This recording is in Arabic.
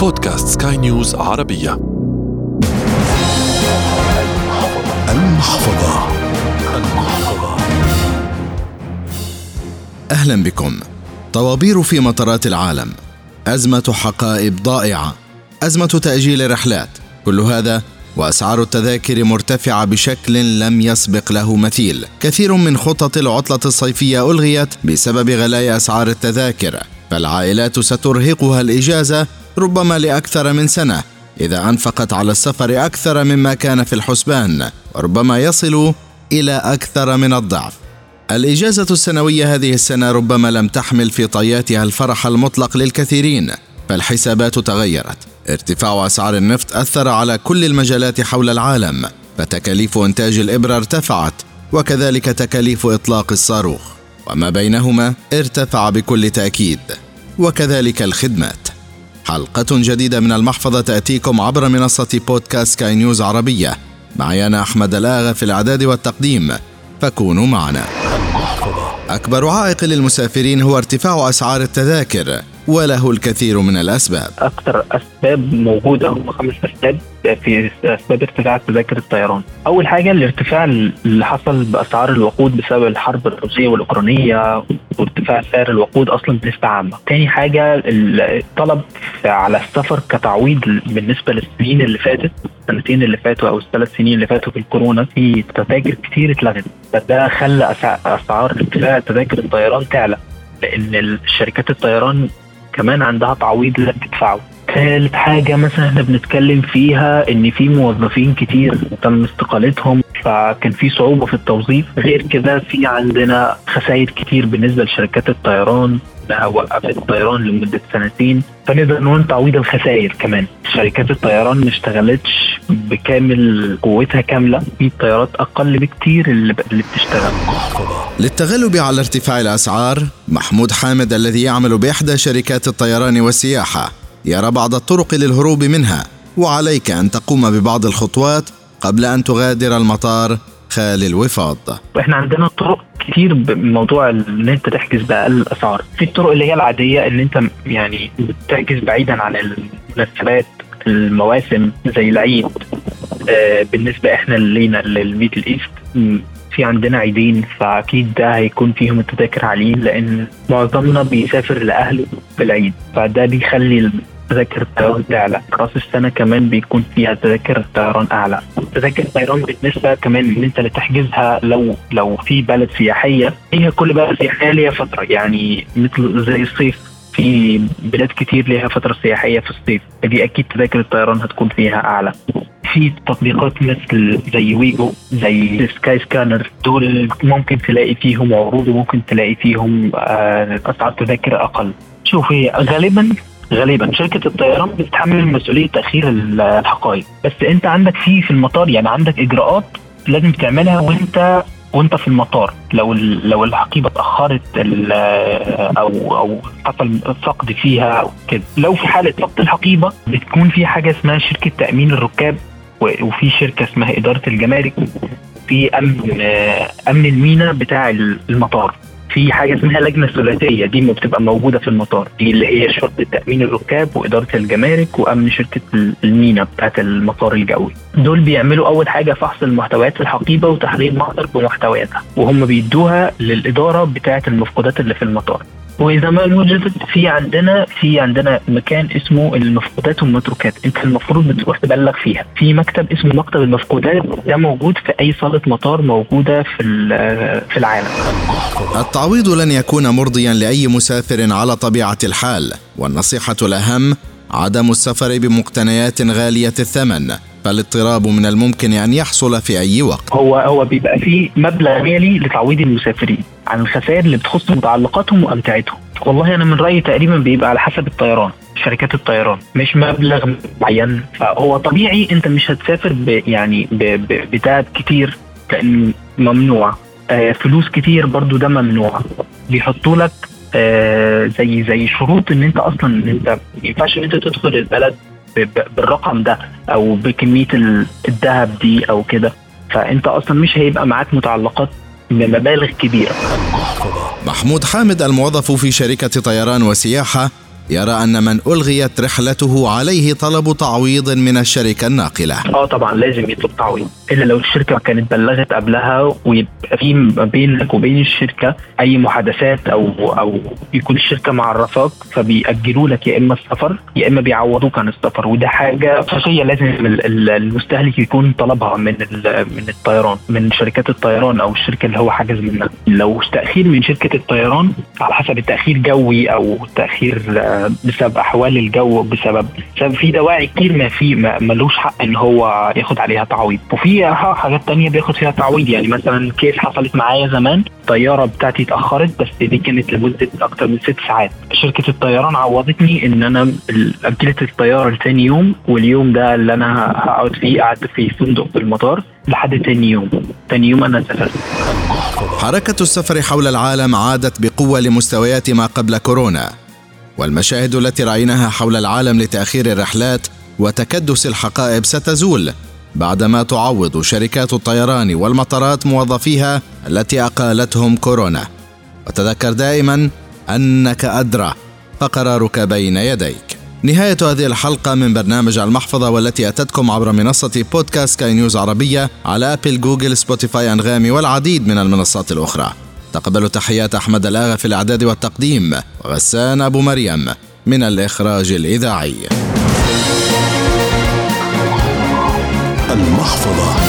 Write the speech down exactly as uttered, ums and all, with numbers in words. بودكاست سكاي نيوز عربية. المحفظة. المحفظة. أهلا بكم. طوابير في مطارات العالم، أزمة حقائب ضائعة، أزمة تأجيل رحلات، كل هذا وأسعار التذاكر مرتفعة بشكل لم يسبق له مثيل. كثير من خطط العطلة الصيفية ألغيت بسبب غلاء أسعار التذاكر، فالعائلات سترهقها الإجازة ربما لأكثر من سنة إذا أنفقت على السفر أكثر مما كان في الحسبان، وربما يصل إلى أكثر من الضعف. الإجازة السنوية هذه السنة ربما لم تحمل في طياتها الفرح المطلق للكثيرين، فالحسابات تغيرت. ارتفاع أسعار النفط أثر على كل المجالات حول العالم، فتكاليف إنتاج الإبرة ارتفعت، وكذلك تكاليف إطلاق الصاروخ وما بينهما ارتفع بكل تأكيد، وكذلك الخدمات. حلقة جديدة من المحفظة تأتيكم عبر منصة بودكاست سكاي نيوز عربية، معي أنا أحمد الآغا في الإعداد والتقديم، فكونوا معنا. أكبر عائق للمسافرين هو ارتفاع أسعار التذاكر، وله الكثير من الأسباب. أكثر أسباب موجودة هم خمس أسباب في أسباب ارتفاع تذاكر الطيران. أول حاجة الارتفاع اللي حصل بأسعار الوقود بسبب الحرب الروسية والأوكرانية وارتفاع سعر الوقود أصلا بنسبة عامة. تاني حاجة الطلب على السفر كتعويض بالنسبة للسنين اللي فاتت، السنتين اللي فاتوا أو الثلاث سنين اللي فاتوا في الكورونا، في تذاكر كتير اتلغت، فده خلى أسعار ارتفاع تذاكر الطيران تعلى، لأن شركات الطيران كمان عندها تعويض لا بتدفعه. ثالث حاجة مثلا احنا بنتكلم فيها ان في موظفين كتير تم استقالتهم، فكان في صعوبة في التوظيف. غير كده في عندنا خسائر كتير بالنسبة لشركات الطيران، وقفت الطيران لمدة سنتين، فنقدر نقول تعويض الخسائر. كمان شركات الطيران ما اشتغلتش بكامل قوتها كاملة، في طيارات أقل بكتير اللي بتشتغل. للتغلب على ارتفاع الأسعار، محمود حامد الذي يعمل بإحدى شركات الطيران والسياحة يرى بعض الطرق للهروب منها، وعليك أن تقوم ببعض الخطوات قبل أن تغادر المطار خالي الوفاض. احنا عندنا طرق كتير بموضوع ان انت تحجز باقل الاسعار. في الطرق اللي هي العاديه ان انت يعني بتحجز بعيدا عن المناسبات، المواسم زي العيد. آه بالنسبه احنا لينا للميدل ايست في عندنا عيدين، فاكيد ده هيكون فيهم التذاكر عاليه لان معظمنا بيسافر لاهله في العيد، فده بيخلي تذاكر الطيران تعلى. راس السنة كمان بيكون فيها تذاكر الطيران أعلى. تذاكر الطيران بالنسبة كمان إن أنت لتحجزها لو لو في بلد سياحية، هي كل بلد سياحية ليها فترة، يعني مثل زي الصيف في بلاد كتير ليها فترة سياحية في الصيف، دي أكيد تذاكر الطيران هتكون فيها أعلى. في تطبيقات مثل زي ويجو، زي سكاي سكانر، دول ممكن تلاقي فيهم عروض وممكن تلاقي فيهم أسعار تذاكر أقل. شوفي غالباً غالبا شركة الطيران بتتحمل مسؤولية تأخير الحقائب، بس انت عندك فيه في المطار يعني عندك اجراءات لازم تعملها وانت وانت في المطار. لو لو الحقيبة اتأخرت او او حصل فقد فيها او كده، لو في حالة فقد الحقيبة بتكون في حاجة اسمها شركة تأمين الركاب، وفي شركة اسمها إدارة الجمارك، في امن امن الميناء بتاع المطار، في حاجة اسمها لجنة ثلاثية، دي ما بتبقى موجودة في المطار، دي اللي هي شرطة تأمين الركاب وإدارة الجمارك وأمن شركة الميناء بتاعة المطار الجوي. دول بيعملوا أول حاجة فحص المحتويات الحقيبة وتحرير مطار بمحتوياتها، وهم بيدوها للإدارة بتاعة المفقودات اللي في المطار. وإذا ما وجدت في عندنا في عندنا مكان اسمه المفقودات والمتروكات، انت المفروض بتروح تبلغ فيها. في مكتب اسمه مكتب المفقودات، ده موجود في أي صالة مطار موجودة في في العالم. التعويض لن يكون مرضيا لأي مسافر على طبيعة الحال، والنصيحة الأهم عدم السفر بمقتنيات غالية الثمن، فالاضطراب من الممكن أن يحصل في أي وقت. هو هو بيبقى فيه مبلغ مالي لتعويض المسافرين عن الخسائر اللي بتخص متعلقاتهم وأمتعتهم. والله أنا من رأيي تقريبا بيبقى على حسب الطيران، شركات الطيران مش مبلغ معين، فهو طبيعي أنت مش هتسافر ب يعني بتعب كتير لأن ممنوع. آه فلوس كتير برضو ده ممنوع، بيحطوا لك آه زي زي شروط إن أنت أصلا أنت ينفعش أنت تدخل البلد بالرقم ده او بكميه الذهب دي او كده، فانت اصلا مش هيبقى معاك متعلقات بمبالغ كبيره. محمود حامد الموظف في شركه طيران وسياحه يرى أن من ألغيت رحلته عليه طلب تعويض من الشركة الناقلة. آه طبعا لازم يطلب تعويض، إلا لو الشركة كانت بلغت قبلها ويبقى في ما بينك وبين الشركة أي محادثات أو أو يكون الشركة معرفاك، فبيأجلوا لك يا إما السفر يا إما بيعوضوك عن السفر، وده حاجة أساسية لازم المستهلك يكون طلبها من من الطيران، من شركات الطيران أو الشركة اللي هو حجز منها. لو تأخير من شركة الطيران على حسب التأخير جوي أو تأخير بسبب أحوال الجو، بسبب في دواعي كتير ما في ملوش حق إن هو ياخد عليها تعويض. وفي حاجات تانية بياخد فيها تعويض، يعني مثلا كيس حصلت معايا زمان، الطيارة بتاعتي اتأخرت بس دي كانت لمدة أكتر من ست ساعات، شركة الطيران عوضتني إن أنا أجلت الطيارة لتاني يوم، واليوم ده اللي أنا هقعد فيه قعدت في فندق في المطار لحد تاني يوم، تاني يوم أنا سافرت. حركة السفر حول العالم عادت بقوة لمستويات ما قبل كورونا، والمشاهد التي رأيناها حول العالم لتأخير الرحلات وتكدس الحقائب ستزول بعدما تعوض شركات الطيران والمطارات موظفيها التي أقالتهم كورونا. وتذكر دائما أنك أدرى، فقرارك بين يديك. نهاية هذه الحلقة من برنامج المحفظة، والتي أتتكم عبر منصة بودكاست سكاي نيوز عربية على أبل، جوجل، سبوتيفاي، أنغامي والعديد من المنصات الأخرى. تقبلوا تحيات أحمد الآغا في الإعداد والتقديم، وغسان أبو مريم من الإخراج الإذاعي. المحفظة.